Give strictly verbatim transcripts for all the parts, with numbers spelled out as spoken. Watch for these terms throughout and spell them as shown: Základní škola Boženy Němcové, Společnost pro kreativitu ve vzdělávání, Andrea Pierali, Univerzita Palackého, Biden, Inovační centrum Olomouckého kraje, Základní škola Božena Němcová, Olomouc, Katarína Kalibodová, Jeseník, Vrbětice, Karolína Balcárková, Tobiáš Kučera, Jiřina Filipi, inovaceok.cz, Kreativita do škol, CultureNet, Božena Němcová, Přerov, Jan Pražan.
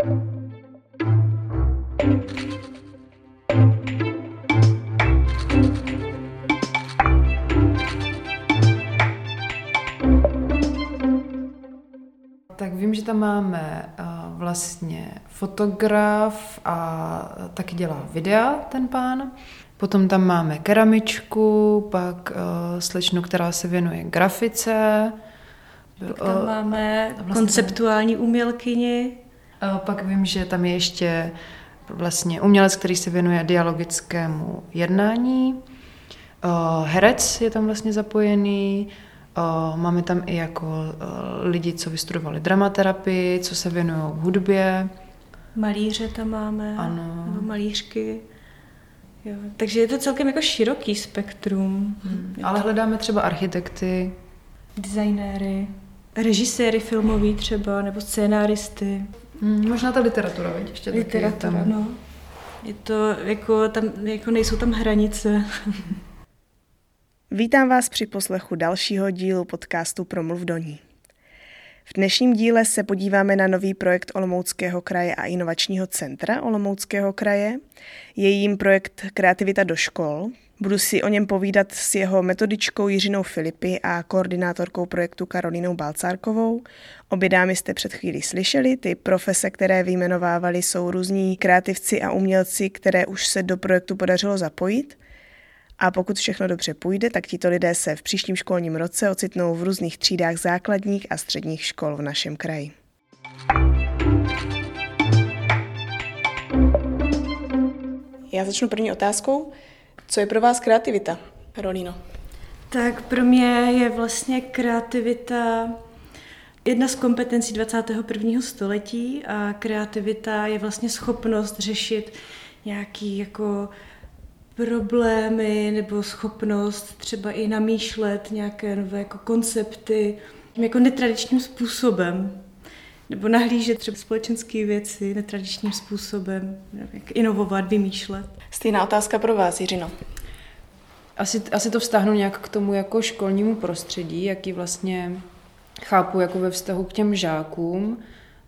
Tak vím, že tam máme vlastně fotograf a taky dělá videa ten pán. Potom tam máme keramičku, pak slečnu, která se věnuje grafice. Pak tam máme vlastně konceptuální umělkyni. Pak vím, že tam je ještě vlastně umělec, který se věnuje dialogickému jednání. Herec je tam vlastně zapojený. Máme tam i jako lidi, co vystudovali dramaterapii, co se věnují hudbě. Malíře tam máme, ano. Nebo malířky. Jo. Takže je to celkem jako široký spektrum. Hmm. Ale hledáme třeba architekty, designéry, režiséry filmoví třeba, nebo scénáristy. Hmm, možná ta literatura, viď? Ještě literatura, taky je tam. No. Je to jako, tam, jako nejsou tam hranice. Vítám vás při poslechu dalšího dílu podcastu Promluv do ní. V dnešním díle se podíváme na nový projekt Olomouckého kraje a Inovačního centra Olomouckého kraje. Je jím projekt Kreativita do škol. Budu si o něm povídat s jeho metodičkou Jiřinou Filipi a koordinátorkou projektu Karolínou Balcárkovou. Obě dámy jste před chvílí slyšeli, ty profese, které vyjmenovávali, jsou různí kreativci a umělci, které už se do projektu podařilo zapojit. A pokud všechno dobře půjde, tak tito lidé se v příštím školním roce ocitnou v různých třídách základních a středních škol v našem kraji. Já začnu první otázkou. Co je pro vás kreativita, Karolíno? Tak pro mě je vlastně kreativita jedna z kompetencí dvacátého prvního století a kreativita je vlastně schopnost řešit nějaký jako problémy nebo schopnost třeba i namýšlet nějaké nové jako koncepty jako netradičním způsobem. Nebo nahlížet třeba společenské věci netradičním způsobem, jak inovovat, vymýšlet. Stejná otázka pro vás, Jiřino. Asi, asi to vztáhnu nějak k tomu jako školnímu prostředí, jaký vlastně chápu jako ve vztahu k těm žákům.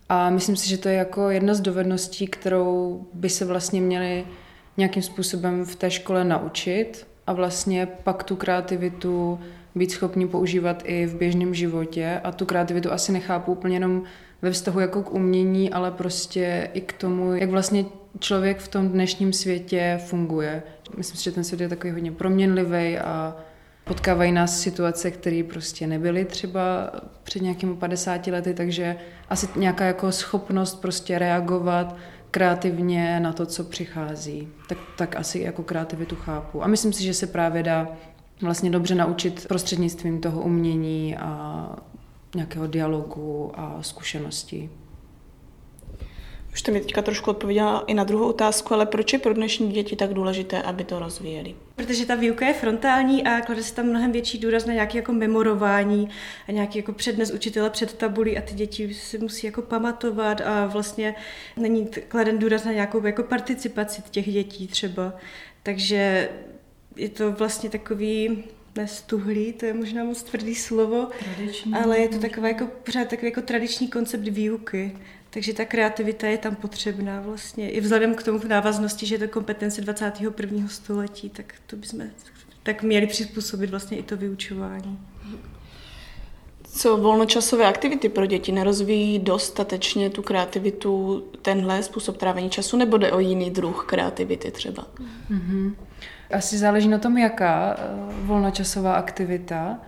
A myslím si, že to je jako jedna z dovedností, kterou by se vlastně měli nějakým způsobem v té škole naučit a vlastně pak tu kreativitu být schopni používat i v běžném životě. A tu kreativitu asi nechápu úplně jenom ve vztahu jako k umění, ale prostě i k tomu, jak vlastně člověk v tom dnešním světě funguje. Myslím si, že ten svět je takový hodně proměnlivý a potkávají nás situace, které prostě nebyly třeba před nějakými padesáti lety, takže asi nějaká jako schopnost prostě reagovat kreativně na to, co přichází. Tak, tak asi jako kreativitu chápu. A myslím si, že se právě dá vlastně dobře naučit prostřednictvím toho umění a nějakého dialogu a zkušeností. Už jste mi teďka trošku odpověděla i na druhou otázku, ale proč je pro dnešní děti tak důležité, aby to rozvíjeli? Protože ta výuka je frontální a klade se tam mnohem větší důraz na nějaké jako memorování a nějaký jako přednes učitele před tabulí a ty děti si musí jako pamatovat a vlastně není kladen důraz na nějakou jako participaci těch dětí třeba. Takže je to vlastně takový nestuhlý, to je možná moc tvrdý slovo, tradiční, ale je to taková jako, pořád takový jako tradiční koncept výuky. Takže ta kreativita je tam potřebná vlastně. I vzhledem k tomu v návaznosti, že je to kompetence dvacátého prvního století, tak to bychom tak měli přizpůsobit vlastně i to vyučování. Co volnočasové aktivity pro děti nerozvíjí dostatečně tu kreativitu, tenhle způsob trávení času, nebo jde o jiný druh kreativity třeba? Mm-hmm. Asi záleží na tom, jaká volnočasová aktivita.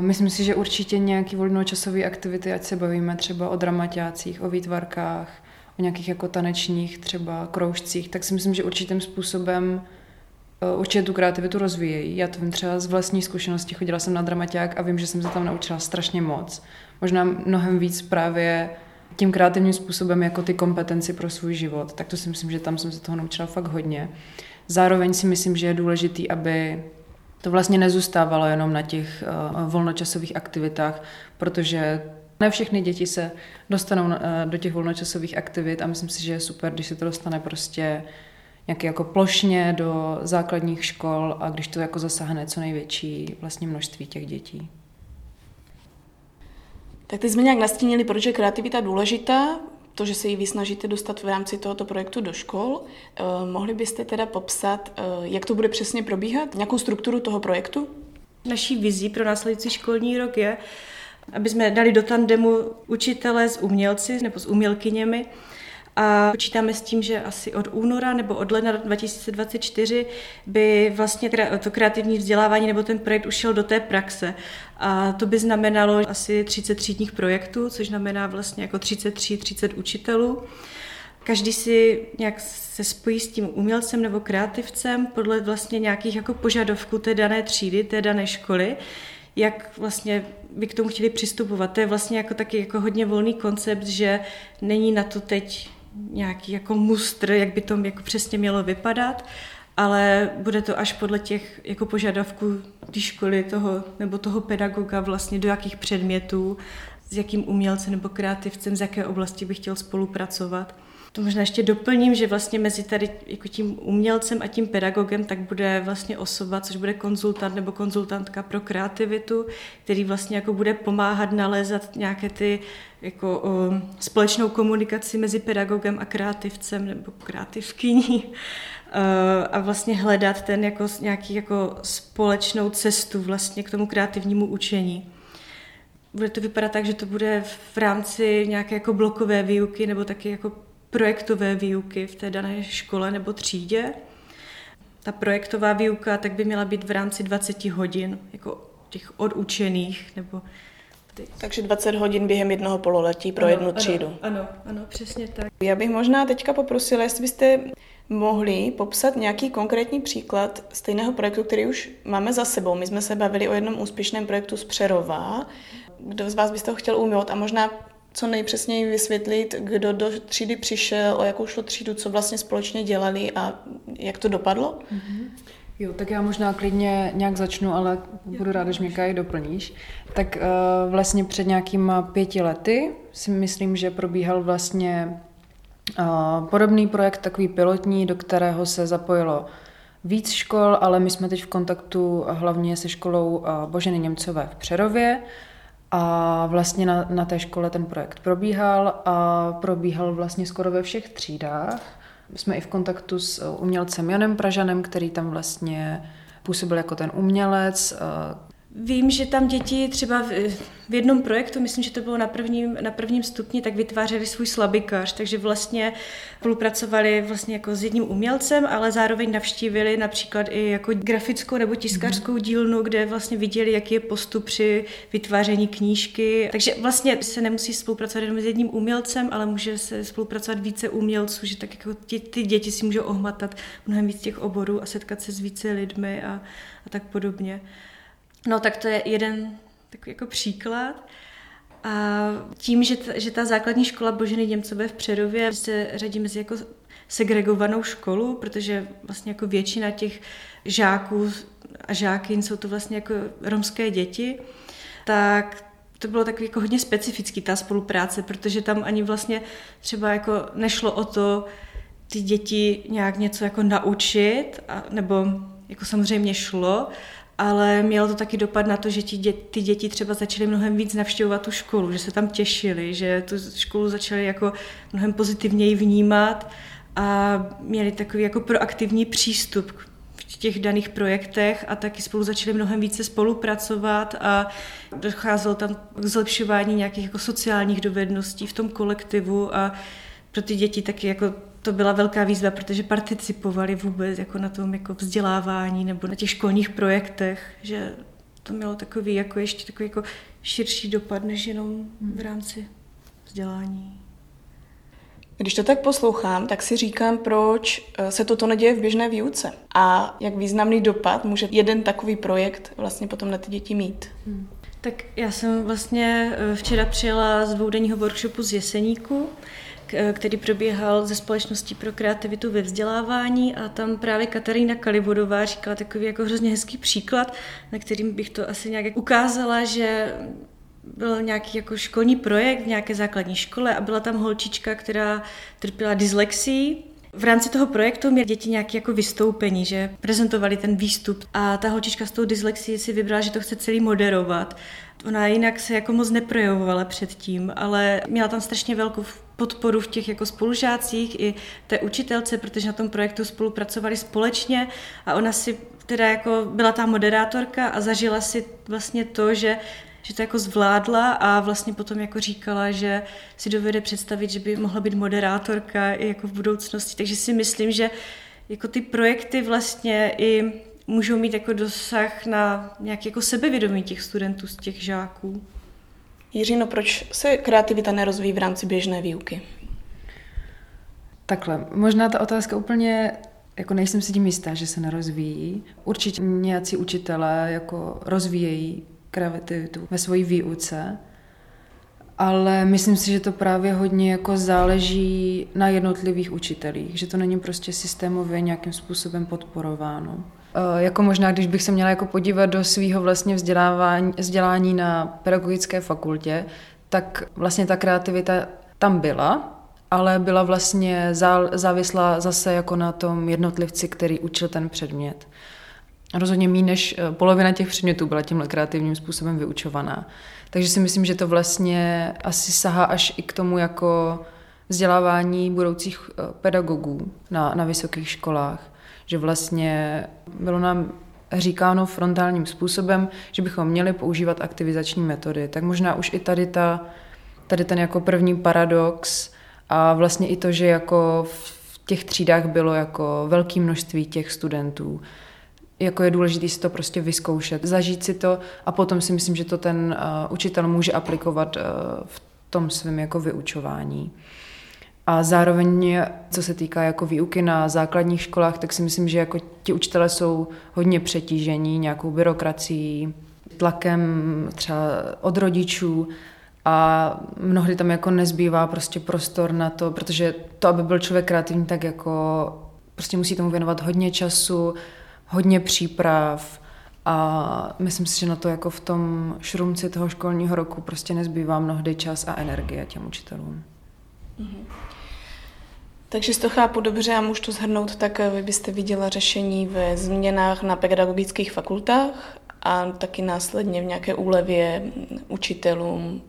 Myslím si, že určitě nějaké volnočasové aktivity, ať se bavíme třeba o dramaťácích, o výtvarkách, o nějakých jako tanečních třeba kroužcích, tak si myslím, že určitým způsobem určitě tu kreativitu rozvíjejí. Já to vím třeba z vlastní zkušenosti, chodila jsem na dramaťák a vím, že jsem se tam naučila strašně moc. Možná mnohem víc právě tím kreativním způsobem jako ty kompetenci pro svůj život. Tak to si myslím, že tam jsem se toho naučila fakt hodně. Zároveň si myslím, že je důležité, aby to vlastně nezůstávalo jenom na těch volnočasových aktivitách, protože ne všechny děti se dostanou do těch volnočasových aktivit a myslím si, že je super, když se to dostane prostě nějaký jako plošně do základních škol a když to jako zasáhne co největší vlastně množství těch dětí. Tak teď jsme nějak nastínili, proč je kreativita důležitá, to, že se ji vy snažíte dostat v rámci tohoto projektu do škol. Mohli byste teda popsat, jak to bude přesně probíhat, nějakou strukturu toho projektu? Naší vizí pro následující školní rok je, aby jsme dali do tandemu učitele s umělci nebo s umělkyněmi a počítáme s tím, že asi od února nebo od ledna dva tisíce dvacet čtyři by vlastně to kreativní vzdělávání nebo ten projekt ušel do té praxe. A to by znamenalo asi třicet třídních projektů, což znamená vlastně jako třicet tří, třicet učitelů. Každý si nějak se spojí s tím umělcem nebo kreativcem podle vlastně nějakých jako požadavků té dané třídy, té dané školy, jak vlastně by k tomu chtěli přistupovat. To je vlastně jako taky jako hodně volný koncept, že není na to teď nějaký jako mustr, jak by to jako přesně mělo vypadat, ale bude to až podle těch jako požadavků té školy toho, nebo toho pedagoga vlastně, do jakých předmětů, s jakým umělcem nebo kreativcem, z jaké oblasti by chtěl spolupracovat. To možná ještě doplním, že vlastně mezi tady jako tím umělcem a tím pedagogem tak bude vlastně osoba, což bude konzultant nebo konzultantka pro kreativitu, který vlastně jako bude pomáhat nalézat nějaké ty jako o, společnou komunikaci mezi pedagogem a kreativcem nebo kreativkyní a vlastně hledat ten jako nějaký jako společnou cestu vlastně k tomu kreativnímu učení. Bude to vypadat tak, že to bude v rámci nějaké jako blokové výuky nebo taky jako projektové výuky v té dané škole nebo třídě. Ta projektová výuka tak by měla být v rámci dvacet hodin, jako těch odučených. Nebo ty. Takže dvacet hodin během jednoho pololetí pro ano, jednu třídu. Ano, ano, ano, přesně tak. Já bych možná teďka poprosila, jestli byste mohli popsat nějaký konkrétní příklad stejného projektu, který už máme za sebou. My jsme se bavili o jednom úspěšném projektu z Přerova. Kdo z vás byste ho chtěl umět a možná co nejpřesněji vysvětlit, kdo do třídy přišel, o jakou šlo třídu, co vlastně společně dělali a jak to dopadlo? Mm-hmm. Jo, tak já možná klidně nějak začnu, ale budu ráda, že mě Káji doplníš. Tak uh, vlastně před nějakýma pěti lety si myslím, že probíhal vlastně uh, podobný projekt, takový pilotní, do kterého se zapojilo víc škol, ale my jsme teď v kontaktu hlavně se školou uh, Boženy Němcové v Přerově. A vlastně na, na té škole ten projekt probíhal a probíhal vlastně skoro ve všech třídách. Jsme i v kontaktu s umělcem Janem Pražanem, který tam vlastně působil jako ten umělec. Vím, že tam děti třeba v jednom projektu, myslím, že to bylo na prvním, na prvním stupni, tak vytvářeli svůj slabikář, takže vlastně spolupracovali vlastně jako s jedním umělcem, ale zároveň navštívili například i jako grafickou nebo tiskařskou dílnu, kde vlastně viděli, jaký je postup při vytváření knížky. Takže vlastně se nemusí spolupracovat jenom s jedním umělcem, ale může se spolupracovat více umělců, že tak jako ty, ty děti si můžou ohmatat mnohem víc těch oborů a setkat se s více lidmi a, a tak podobně. No tak to je jeden takový jako příklad. A tím, že ta, že ta základní škola Boženy Němcové v Přerově se řadí mezi jako segregovanou školu, protože vlastně jako většina těch žáků a žákyn jsou to vlastně jako romské děti, tak to bylo takový jako hodně specifický ta spolupráce, protože tam ani vlastně třeba jako nešlo o to ty děti nějak něco jako naučit, a, nebo jako samozřejmě šlo, ale mělo to taky dopad na to, že ti dě, ty děti třeba začaly mnohem víc navštěvovat tu školu, že se tam těšili, že tu školu začaly jako mnohem pozitivněji vnímat a měli takový jako proaktivní přístup v těch daných projektech a taky spolu začaly mnohem více spolupracovat a docházelo tam k zlepšování nějakých jako sociálních dovedností v tom kolektivu a pro ty děti taky jako to byla velká výzva, protože participovali vůbec jako na tom jako vzdělávání nebo na těch školních projektech, že to mělo takový jako ještě takový jako širší dopad než jenom v rámci vzdělání. Když to tak poslouchám, tak si říkám, proč se toto neděje v běžné výuce a jak významný dopad může jeden takový projekt vlastně potom na ty děti mít. Hmm. Tak já jsem vlastně včera přijela z dvoudenního workshopu z Jeseníku, který probíhal ze Společnosti pro kreativitu ve vzdělávání a tam právě Katarína Kalibodová říkala takový jako hrozně hezký příklad, na kterým bych to asi nějak ukázala, že byl nějaký jako školní projekt v nějaké základní škole a byla tam holčička, která trpěla dyslexií, V rámci toho projektu měly děti nějaké jako vystoupení, že prezentovali ten výstup a ta holčička s tou dyslexií si vybrala, že to chce celý moderovat. Ona jinak se jako moc neprojevovala předtím, ale měla tam strašně velkou podporu v těch jako spolužácích i té učitelce, protože na tom projektu spolupracovali společně a ona si teda jako byla ta moderátorka a zažila si vlastně to, že že to jako zvládla a vlastně potom jako říkala, že si dovede představit, že by mohla být moderátorka i jako v budoucnosti. Takže si myslím, že jako ty projekty vlastně i můžou mít jako dosah na nějaké jako sebevědomí těch studentů, z těch žáků. Jiřino, proč se kreativita nerozvíjí v rámci běžné výuky? Takhle, možná ta otázka úplně... Jako nejsem si tím jistá, že se nerozvíjí. Určitě nějací učitelé jako rozvíjejí kreativitu ve své výuce, ale myslím si, že to právě hodně jako záleží na jednotlivých učitelích, že to není prostě systémově nějakým způsobem podporováno. E, jako možná, když bych se měla jako podívat do svého vlastně vzdělávání, vzdělání na pedagogické fakultě, tak vlastně ta kreativita tam byla, ale byla vlastně závislá zase jako na tom jednotlivci, který učil ten předmět. Rozhodně méně než polovina těch předmětů byla tímhle kreativním způsobem vyučovaná. Takže si myslím, že to vlastně asi sahá až i k tomu jako vzdělávání budoucích pedagogů na, na vysokých školách. Že vlastně bylo nám říkáno frontálním způsobem, že bychom měli používat aktivizační metody. Tak možná už i tady, ta, tady ten jako první paradox a vlastně i to, že jako v těch třídách bylo jako velké množství těch studentů, jako je důležité si to prostě vyzkoušet, zažít si to a potom si myslím, že to ten uh, učitel může aplikovat uh, v tom svém jako vyučování. A zároveň, co se týká jako výuky na základních školách, tak si myslím, že jako ti učitelé jsou hodně přetížení nějakou byrokracií, tlakem třeba od rodičů, a mnohdy tam jako nezbývá prostě prostor na to, protože to, aby byl člověk kreativní, tak jako prostě musí tomu věnovat hodně času, hodně příprav a myslím si, že na to jako v tom šrumci toho školního roku prostě nezbývá mnohdy čas a energie těm učitelům. Mhm. Takže si to chápu dobře a můžu to shrnout, tak vy byste viděla řešení ve změnách na pedagogických fakultách a taky následně v nějaké úlevě učitelům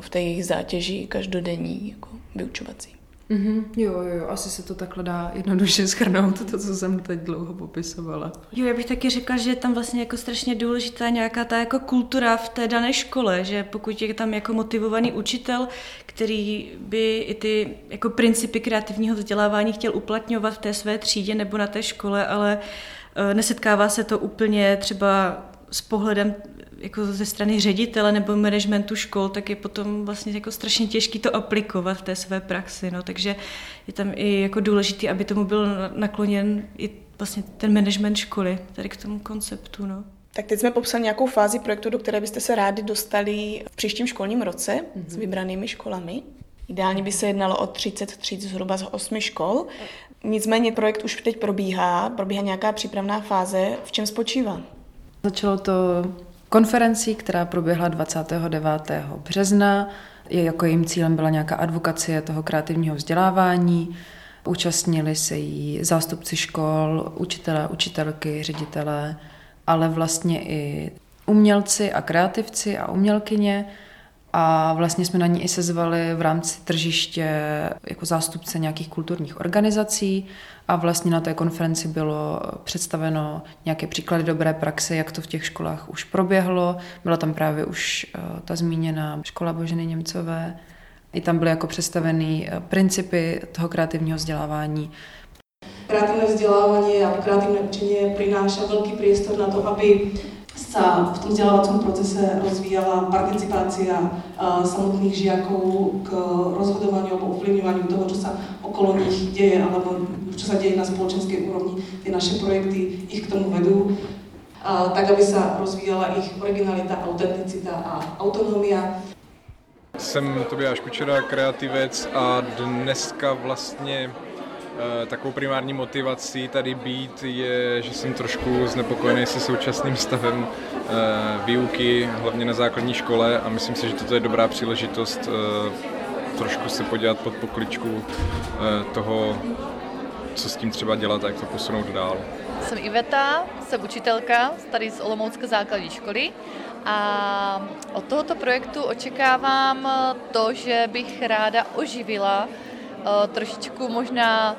v té jejich zátěži každodenní jako vyučovací. Mm-hmm. Jo, jo, asi se to takhle dá jednoduše shrnout, to, co jsem teď dlouho popisovala. Jo, já bych taky řekla, že je tam vlastně jako strašně důležitá nějaká ta jako kultura v té dané škole, že pokud je tam jako motivovaný učitel, který by i ty jako principy kreativního vzdělávání chtěl uplatňovat v té své třídě nebo na té škole, ale nesetkává se to úplně třeba s pohledem jako ze strany ředitele nebo managementu škol, tak je potom vlastně jako strašně těžký to aplikovat v té své praxi. No. Takže je tam i jako důležitý, aby tomu byl nakloněn i vlastně ten management školy, tady k tomu konceptu. No. Tak teď jsme popsali nějakou fázi projektu, do které byste se rádi dostali v příštím školním roce mm-hmm. s vybranými školami. Ideálně by se jednalo o třicet tříd zhruba z osmi škol. Nicméně projekt už teď probíhá, probíhá nějaká přípravná fáze. V čem spočívá? Začalo to konferencí, která proběhla dvacátého devátého března. Jako jejím cílem byla nějaká advokace toho kreativního vzdělávání. Účastnili se jí zástupci škol, učitelé, učitelky, ředitelé, ale vlastně i umělci a kreativci a umělkyně. A vlastně jsme na ní i sezvali v rámci tržiště jako zástupce nějakých kulturních organizací a vlastně na té konferenci bylo představeno nějaké příklady dobré praxe, jak to v těch školách už proběhlo. Byla tam právě už ta zmíněná škola Boženy Němcové. I tam byly jako představeny principy toho kreativního vzdělávání. Kreativné vzdělávání a kreativné učení přináší velký priestor na to, aby sa v tom vzdelávacom procese rozvíjala participácia samotných žiakov k rozhodovaniu alebo ovplyvňovaniu toho, čo sa okolo nich deje alebo čo sa deje na spoločenskej úrovni. Tie naše projekty ich k tomu vedú, tak aby sa rozvíjala ich originalita, autenticita a autonomia. Jsem Tobiáš Kučera, kreativec a dneska vlastně takovou primární motivací tady být je, že jsem trošku znepokojený se současným stavem výuky, hlavně na základní škole a myslím si, že toto je dobrá příležitost trošku se podívat pod pokličku toho, co s tím třeba dělat a jak to posunout dál. Jsem Iveta, jsem učitelka tady z Olomoucké základní školy a od tohoto projektu očekávám to, že bych ráda oživila trošičku možná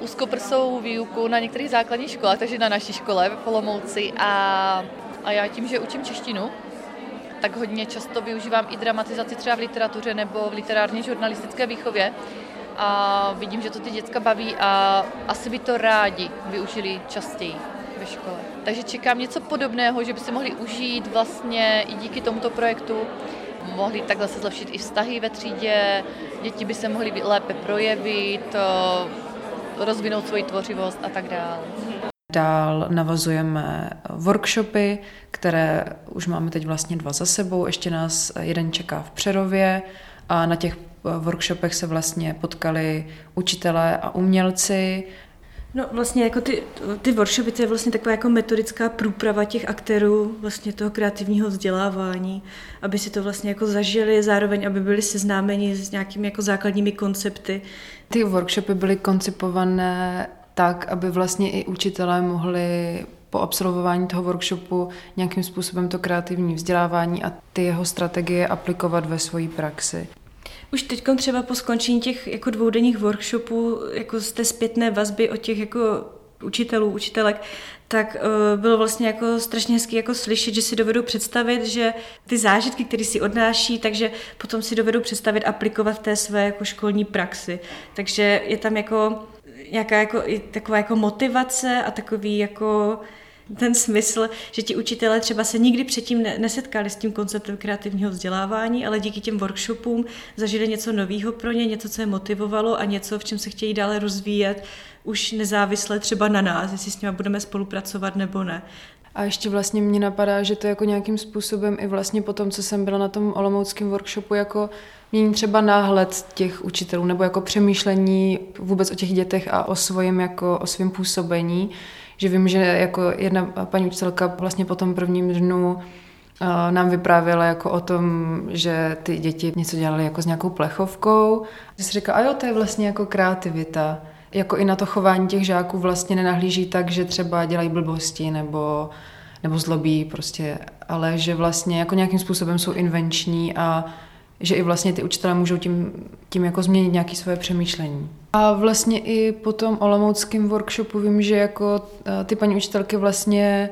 úzkoprsou výuku na některých základních školách, takže na naší škole v Olomouci a, a já tím, že učím češtinu, tak hodně často využívám i dramatizaci třeba v literatuře nebo v literárně žurnalistické výchově a vidím, že to ty děcka baví a asi by to rádi využili častěji ve škole. Takže čekám něco podobného, že by si mohli užít vlastně i díky tomuto projektu. Mohli takhle se zlepšit i vztahy ve třídě, děti by se mohly lépe projevit, rozvinout svoji tvořivost a tak dále. Dál navazujeme workshopy, které už máme teď vlastně dva za sebou, ještě nás jeden čeká v Přerově a na těch workshopech se vlastně potkali učitelé a umělci. No vlastně jako ty, ty workshopy, to je vlastně taková jako metodická průprava těch aktérů vlastně toho kreativního vzdělávání, aby si to vlastně jako zažili, zároveň aby byli seznámeni s nějakými jako základními koncepty. Ty workshopy byly koncipované tak, aby vlastně i učitelé mohli po absolvování toho workshopu nějakým způsobem to kreativní vzdělávání a ty jeho strategie aplikovat ve své praxi. Už teď třeba po skončení těch jako dvoudenních workshopů, jako z té zpětné vazby od těch jako učitelů, učitelek, tak uh, bylo vlastně jako strašně hezky jako slyšet, že si dovedou představit, že ty zážitky, které si odnáší, takže potom si dovedou představit aplikovat v té své jako školní praxi. Takže je tam jako nějaká jako, taková jako motivace a takový jako ten smysl, že ti učitelé třeba se nikdy předtím nesetkali s tím konceptem kreativního vzdělávání, ale díky těm workshopům zažili něco nového pro ně, něco, co je motivovalo a něco, v čem se chtějí dále rozvíjet, už nezávisle třeba na nás, jestli s nimi budeme spolupracovat nebo ne. A ještě vlastně mě napadá, že to jako nějakým způsobem i vlastně po tom, co jsem byla na tom olomouckém workshopu, jako mění třeba náhled těch učitelů nebo jako přemýšlení vůbec o těch dětech a o svém jako o svém působení, že vím, že jako jedna paní učitelka vlastně po tom prvním dnu nám vyprávěla jako o tom, že ty děti něco dělaly jako s nějakou plechovkou, že si říká, a jo, to je vlastně jako kreativita. Jako i na to chování těch žáků vlastně nenahlíží tak, že třeba dělají blbosti nebo, nebo zlobí prostě, ale že vlastně jako nějakým způsobem jsou invenční a že i vlastně ty učitelé můžou tím, tím jako změnit nějaké svoje přemýšlení. A vlastně i po tom olomouckém workshopu vím, že jako ty paní učitelky vlastně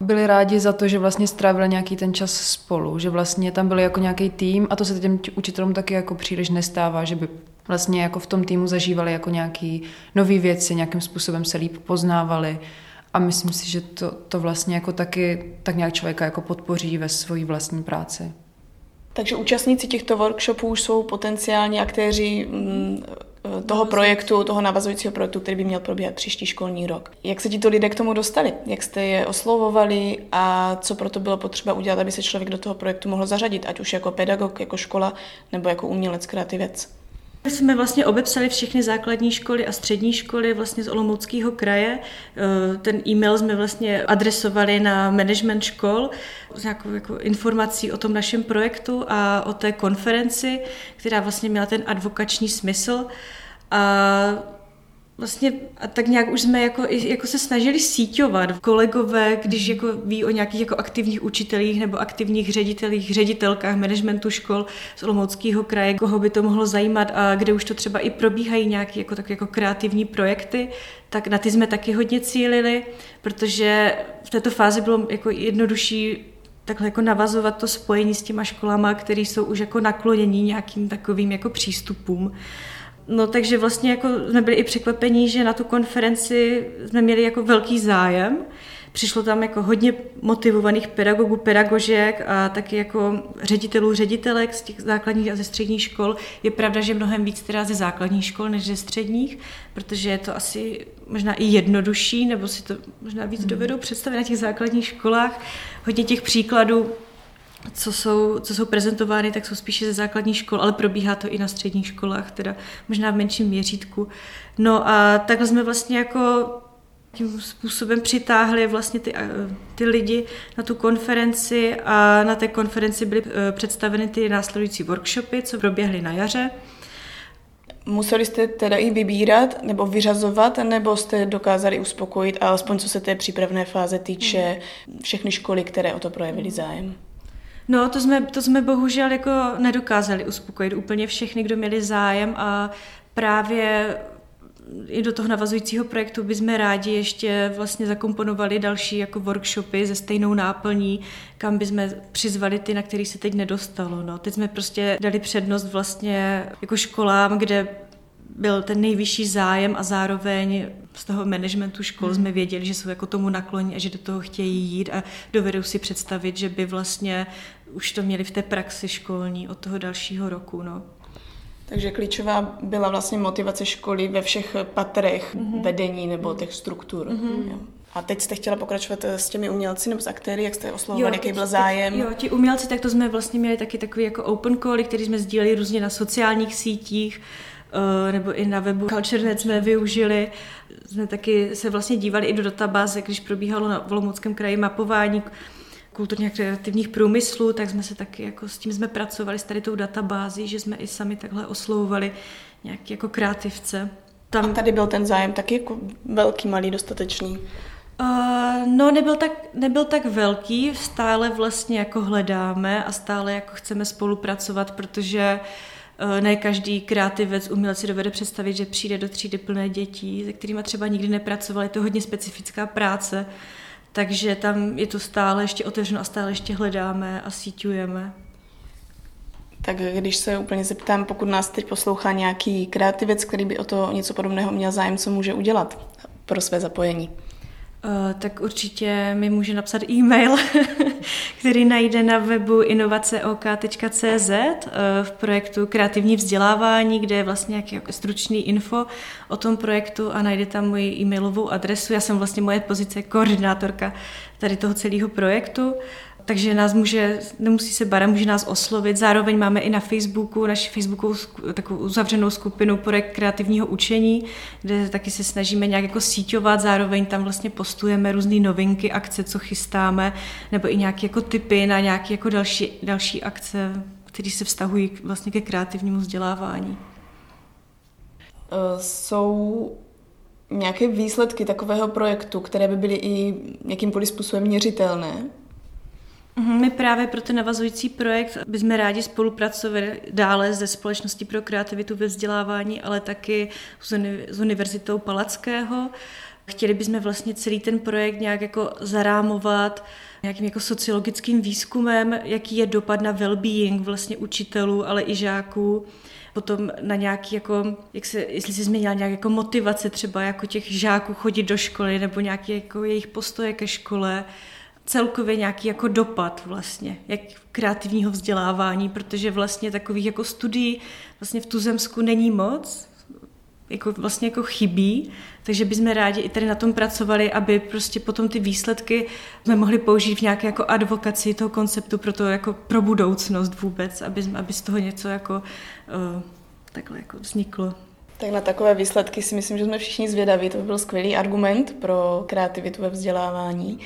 byli rádi za to, že vlastně strávili nějaký ten čas spolu, že vlastně tam byl jako nějaký tým a to se těm učitelům taky jako příliš nestává, že by vlastně jako v tom týmu zažívali jako nějaký nový věci, nějakým způsobem se líp poznávali a myslím si, že to, to vlastně jako taky tak nějak člověka jako podpoří ve své vlastní práci. Takže účastníci těchto workshopů už jsou potenciální aktéři toho projektu, toho navazujícího projektu, který by měl probíhat příští školní rok. Jak se tito lidé k tomu dostali? Jak jste je oslovovali a co pro to bylo potřeba udělat, aby se člověk do toho projektu mohl zařadit, ať už jako pedagog, jako škola nebo jako umělec, kreativec? My jsme vlastně obepsali všechny základní školy a střední školy vlastně z Olomouckého kraje. Ten e-mail jsme vlastně adresovali na management škol s nějakou jako informací o tom našem projektu a o té konferenci, která vlastně měla ten advokační smysl. A vlastně a tak nějak už jsme jako, jako se snažili síťovat. Kolegové, když jako ví o nějakých jako aktivních učitelích nebo aktivních ředitelích, ředitelkách managementu škol z Olomouckého kraje, koho by to mohlo zajímat a kde už to třeba i probíhají nějaké jako, tak jako kreativní projekty, tak na ty jsme taky hodně cílili, protože v této fázi bylo jako jednodušší takhle jako navazovat to spojení s těma školama, které jsou už jako naklonění nějakým takovým jako přístupům. No takže vlastně jako jsme byli i překvapení, že na tu konferenci jsme měli jako velký zájem. Přišlo tam jako hodně motivovaných pedagogů, pedagožek a taky jako ředitelů, ředitelek z těch základních a ze středních škol. Je pravda, že mnohem víc teda ze základních škol než ze středních, protože je to asi možná i jednodušší, nebo si to možná víc dovedou představit na těch základních školách. Hodně těch příkladů, Co jsou, co jsou prezentovány, tak jsou spíše ze základních škol, ale probíhá to i na středních školách, teda možná v menším měřítku. No a takhle jsme vlastně jako tím způsobem přitáhli vlastně ty, ty lidi na tu konferenci a na té konferenci byly představeny ty následující workshopy, co proběhly na jaře. Museli jste teda i vybírat nebo vyřazovat, nebo jste dokázali uspokojit, alespoň co se té přípravné fáze týče, všechny školy, které o to projevily zájem? No, to jsme, to jsme bohužel jako nedokázali uspokojit úplně všechny, kdo měli zájem, a právě i do toho navazujícího projektu bychom rádi ještě vlastně zakomponovali další jako workshopy se stejnou náplní, kam bychom přizvali ty, na který se teď nedostalo. No. Teď jsme prostě dali přednost vlastně jako školám, kde byl ten nejvyšší zájem, a zároveň z toho managementu škol jsme věděli, že jsou jako tomu nakloní a že do toho chtějí jít a dovedou si představit, že by vlastně už to měli v té praxi školní od toho dalšího roku. No. Takže klíčová byla vlastně motivace školy ve všech patrech mm-hmm. vedení nebo těch struktur. Mm-hmm. Jo. A teď jste chtěla pokračovat s těmi umělci nebo s aktéry, jak jste oslovovali, jo, jaký byl zájem? Teď, jo, ti umělci, tak to jsme vlastně měli taky takový jako open call, který jsme sdíleli různě na sociálních sítích, nebo i na webu CultureNet jsme využili. Jsme taky se vlastně dívali i do databáze, když probíhalo na Olomouckém kraji mapování kulturně kreativních průmyslů, tak jsme se taky jako s tím jsme pracovali, s tady tou databází, že jsme i sami takhle oslovovali nějaký jako kreativce. Tam... A tady byl ten zájem taky jako velký, malý, dostatečný? Uh, no, nebyl tak, nebyl tak velký, stále vlastně jako hledáme a stále jako chceme spolupracovat, protože ne každý kreativec, umělec si dovede představit, že přijde do třídy plné dětí, se kterými třeba nikdy nepracoval, je to hodně specifická práce, takže tam je to stále ještě otevřeno a stále ještě hledáme a síťujeme. Tak když se úplně zeptám, pokud nás teď poslouchá nějaký kreativec, který by o to něco podobného měl zájem, co může udělat pro své zapojení? Tak určitě mi může napsat e-mail, který najde na webu inovace o k tečka c z v projektu Kreativní vzdělávání, kde je vlastně nějaký stručný info o tom projektu a najde tam moji e-mailovou adresu. Já jsem vlastně moje pozice koordinátorka tady toho celého projektu, takže nás může, nemusí se bara, může nás oslovit. Zároveň máme i na Facebooku, naši Facebookovou takovou uzavřenou skupinu Projekt kreativního učení, kde taky se snažíme nějak jako síťovat, zároveň tam vlastně postujeme různé novinky, akce, co chystáme, nebo i nějaké jako tipy na nějaké jako další, další akce, které se vztahují vlastně ke kreativnímu vzdělávání. Uh, jsou... nějaké výsledky takového projektu, které by byly i jakýmkoliv způsobem měřitelné? My právě pro ten navazující projekt bychom rádi spolupracovali dále se Společností pro kreativitu ve vzdělávání, ale taky s Univerzitou Palackého. Chtěli bychom vlastně celý ten projekt nějak jako zarámovat nějakým jako sociologickým výzkumem, jaký je dopad na well-being vlastně učitelů, ale i žáků. Potom na nějaký, jako, jak se, jestli se změnila nějak jako motivace třeba jako těch žáků chodit do školy nebo nějaký jako jejich postoje ke škole, celkově nějaký jako dopad vlastně, jak kreativního vzdělávání, protože vlastně takových jako studií vlastně v tuzemsku není moc, jako vlastně jako chybí, takže bychom rádi i tady na tom pracovali, aby prostě potom ty výsledky jsme mohli použít v nějaké jako advokaci toho konceptu pro to jako pro budoucnost vůbec, aby, aby z toho něco jako uh, takhle jako vzniklo. Tak na takové výsledky si myslím, že jsme všichni zvědaví, to by byl skvělý argument pro kreativitu ve vzdělávání.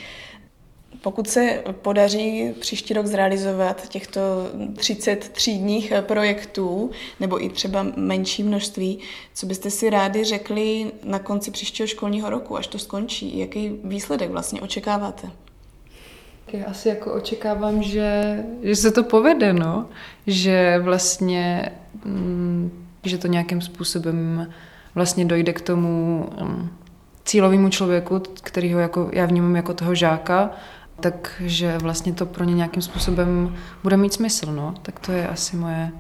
Pokud se podaří příští rok zrealizovat těchto třicet tří dních projektů, nebo i třeba menší množství, co byste si rádi řekli na konci příštího školního roku, až to skončí? Jaký výsledek vlastně očekáváte? Já asi jako očekávám, že, že se to povede, no. Že vlastně, že to nějakým způsobem vlastně dojde k tomu cílovému člověku, kterýho jako já vnímám jako toho žáka, takže vlastně to pro ně nějakým způsobem bude mít smysl, no. Tak to je asi moje,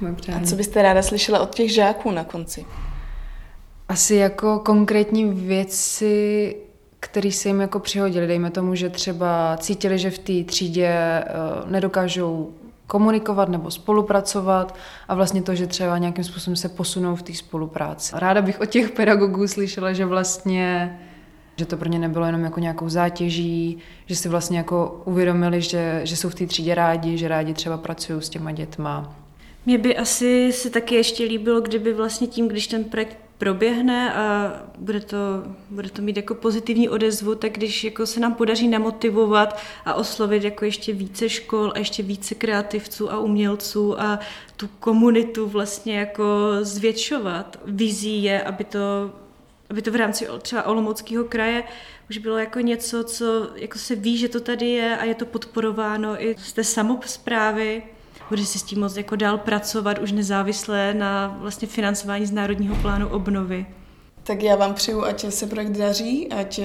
moje přání. A co byste ráda slyšela od těch žáků na konci? Asi jako konkrétní věci, které se jim jako přihodily. Dejme tomu, že třeba cítili, že v té třídě nedokážou komunikovat nebo spolupracovat a vlastně to, že třeba nějakým způsobem se posunou v té spolupráci. Ráda bych od těch pedagogů slyšela, že vlastně že to pro ně nebylo jenom jako nějakou zátěží, že si vlastně jako uvědomili, že, že jsou v té třídě rádi, že rádi třeba pracují s těma dětma. Mně by asi se taky ještě líbilo, kdyby vlastně tím, když ten projekt proběhne a bude to, bude to mít jako pozitivní odezvu, tak když jako se nám podaří namotivovat a oslovit jako ještě více škol a ještě více kreativců a umělců a tu komunitu vlastně jako zvětšovat. Vizí je, aby to, aby to v rámci třeba Olomouckého kraje už bylo jako něco, co jako se ví, že to tady je a je to podporováno i z té samosprávy. Bude si s tím moc jako dál pracovat, už nezávisle na vlastně financování z Národního plánu obnovy. Tak já vám přeju, ať se projekt daří, ať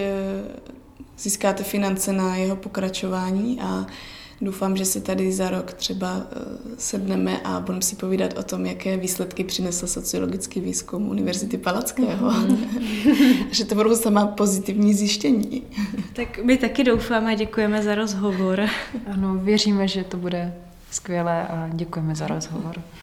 získáte finance na jeho pokračování a doufám, že si tady za rok třeba sedneme a budeme si povídat o tom, jaké výsledky přinesl sociologický výzkum Univerzity Palackého. Mm-hmm. Že to budou sama pozitivní zjištění. Tak my taky doufáme a děkujeme za rozhovor. Ano, věříme, že to bude skvělé a děkujeme za rozhovor.